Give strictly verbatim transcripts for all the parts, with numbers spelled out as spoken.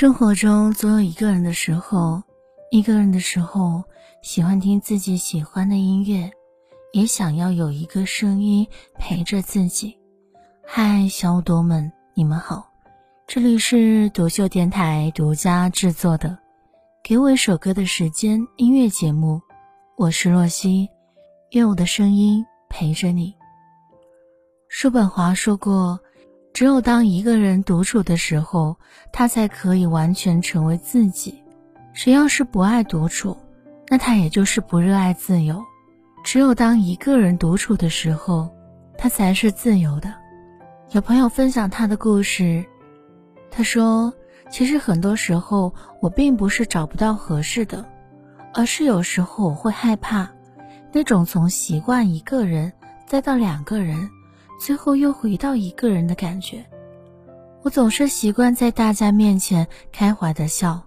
生活中总有一个人的时候，一个人的时候，喜欢听自己喜欢的音乐，也想要有一个声音陪着自己。嗨，小朵们，你们好，这里是独秀电台独家制作的给我一首歌的时间音乐节目，我是洛西，愿我的声音陪着你。叔本华说过，只有当一个人独处的时候，他才可以完全成为自己。谁要是不爱独处，那他也就是不热爱自由。只有当一个人独处的时候，他才是自由的。有朋友分享他的故事，他说，其实很多时候我并不是找不到合适的，而是有时候我会害怕，那种从习惯一个人，再到两个人，最后又回到一个人的感觉。我总是习惯在大家面前开怀的笑，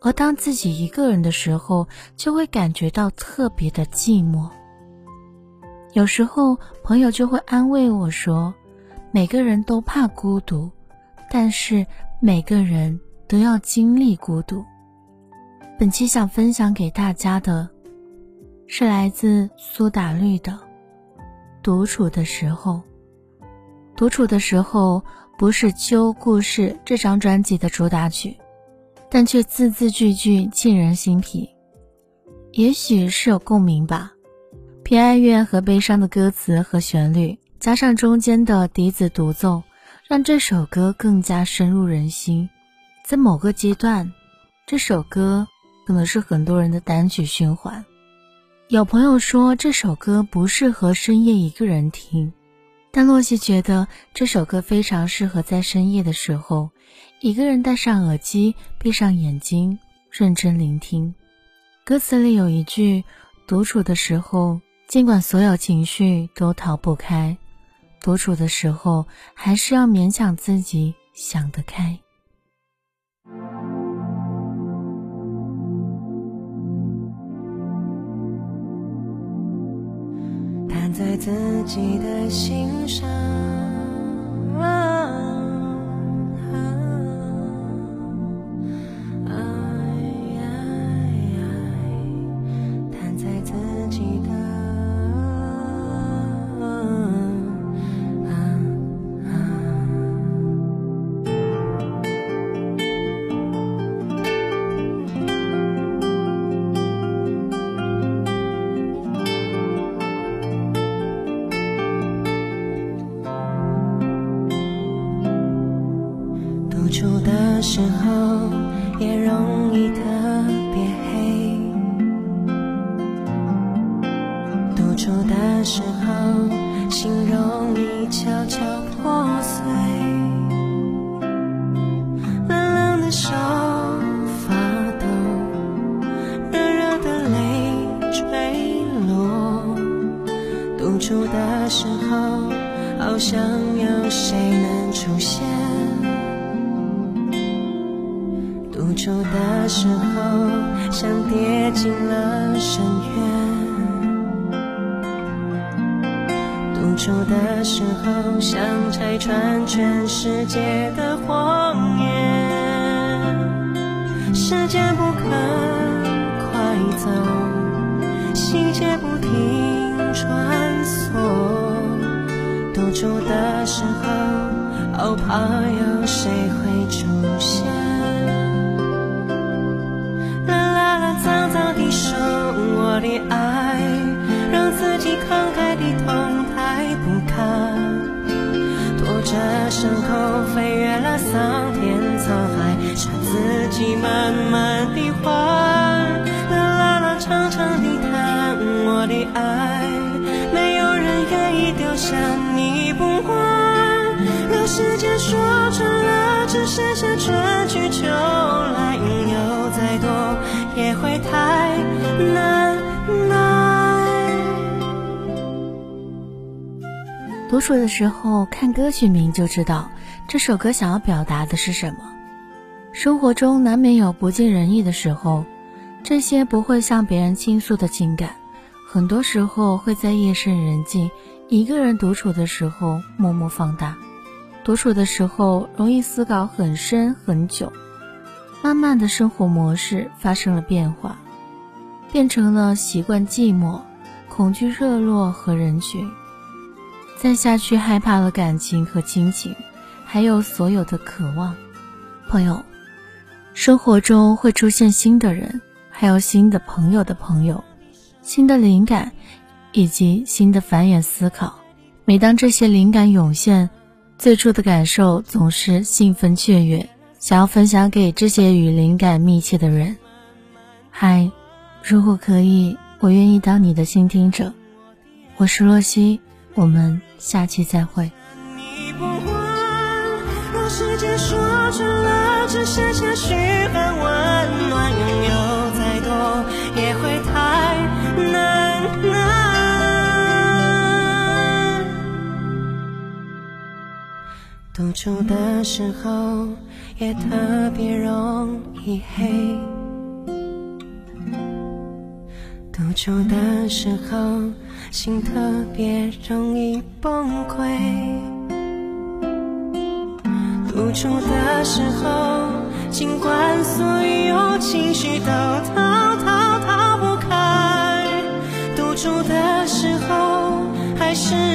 而当自己一个人的时候，就会感觉到特别的寂寞。有时候朋友就会安慰我说，每个人都怕孤独，但是每个人都要经历孤独。本期想分享给大家的是来自苏打绿的独处的时候。独处的时候不是《秋故事》这张专辑的主打曲，但却字字句句沁人心脾。也许是有共鸣吧，偏哀怨和悲伤的歌词和旋律，加上中间的笛子独奏，让这首歌更加深入人心。在某个阶段，这首歌可能是很多人的单曲循环。有朋友说这首歌不适合深夜一个人听，但洛西觉得这首歌非常适合在深夜的时候，一个人戴上耳机，闭上眼睛，认真聆听。歌词里有一句，独处的时候，尽管所有情绪都逃不开，独处的时候还是要勉强自己想得开。在自己的心上、啊啊哎哎哎、弹在自己的、啊啊啊、时候也容易特别黑，独处的时候心容易悄悄破碎，冷冷的手发抖，热热的泪坠落，独处的时候好想有谁能出现，独处的时候像跌进了深渊，独处的时候想拆穿全世界的谎言，时间不肯快走，细节不停穿梭，独处的时候好怕有谁会出现，收我的爱，让自己慷慨地痛抬不堪，拖着伤口飞越了桑田沧海，让自己慢慢地还，啦啦啦长长地叹我的爱，没有人愿意丢下你不还，让时间说穿了只剩下春去秋来，有再多也会太难耐。独处的时候，看歌曲名就知道这首歌想要表达的是什么。生活中难免有不尽人意的时候，这些不会向别人倾诉的情感，很多时候会在夜深人静一个人独处的时候默默放大。独处的时候容易思考很深很久，慢慢的生活模式发生了变化，变成了习惯寂寞，恐惧热络和人群，再下去害怕了感情和亲情，还有所有的渴望。朋友，生活中会出现新的人，还有新的朋友的朋友，新的灵感，以及新的繁衍思考。每当这些灵感涌现，最初的感受总是兴奋雀跃，想要分享给这些与灵感密切的人。嗨，如果可以，我愿意当你的倾听者。我是洛西，我们下期再会。你不问，让时间说穿了，只剩下嘘寒问暖，拥有再多也会太难难。独处的时候也特别容易黑，独处的时候心特别容易崩溃，独处的时候尽管所有情绪都逃逃逃不开，独处的时候还是